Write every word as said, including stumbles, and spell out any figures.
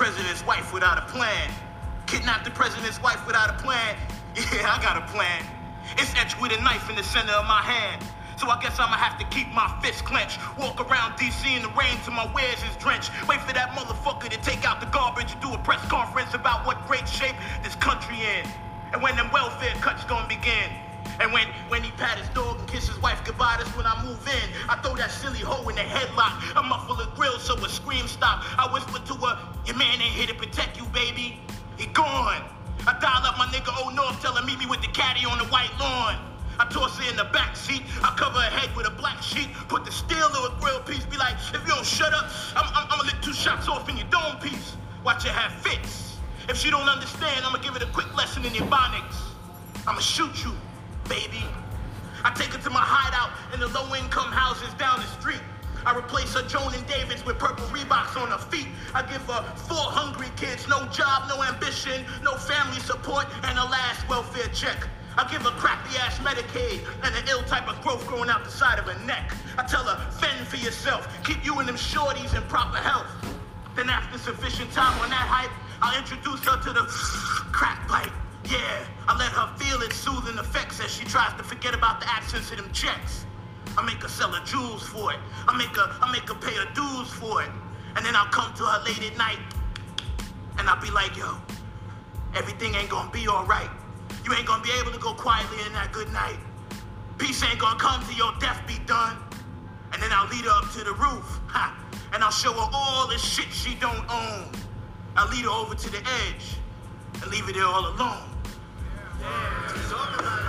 president's wife without a plan. Kidnap the president's wife without a plan. Yeah, I got a plan. It's etched with a knife in the center of my hand. So I guess I'ma have to keep my fist clenched. Walk around D C in the rain till my wares is drenched. Wait for that motherfucker to take out the garbage and do a press conference about what great shape this country in. And when them welfare cuts gonna begin. And when, when he pat his dog and kiss his wife goodbye, that's when I move in. I throw that silly hoe in the headlock. I muffle the grill so a scream stop. I whisper to her, your man ain't here to protect you, baby. He gone. I dial up my nigga Old North, tell her meet me with the caddy on the white lawn. I toss her in the back seat. I cover her head with a black sheet. Put the steel to a grill piece. Be like, if you don't shut up, I'm, I'm, I'm gonna lick two shots off in your dome piece. Watch her have fits. If she don't understand, I'm gonna give her a quick lesson in ebonics. I'm gonna shoot you, baby. I take her to my hideout in the low-income houses down the street. I replace her Joan and Davids with purple Reeboks on her feet. I give her four hungry kids, no job, no ambition, no family support, and a last welfare check. I give her crappy-ass Medicaid and an ill type of growth growing out the side of her neck. I tell her, fend for yourself. Keep you and them shorties in proper health. Then after sufficient time on that hype, I'll introduce her to the crack pipe. Yeah, I let her feel its soothing effects as she tries to forget about the absence of them checks. I make her sell her jewels for it. I make her, I make her pay her dues for it. And then I'll come to her late at night and I'll be like, yo, everything ain't gonna be all right. You ain't gonna be able to go quietly in that good night. Peace ain't gonna come till your death be done. And then I'll lead her up to the roof, ha, and I'll show her all the shit she don't own. I'll lead her over to the edge and leave her there all alone. Yeah. Yeah.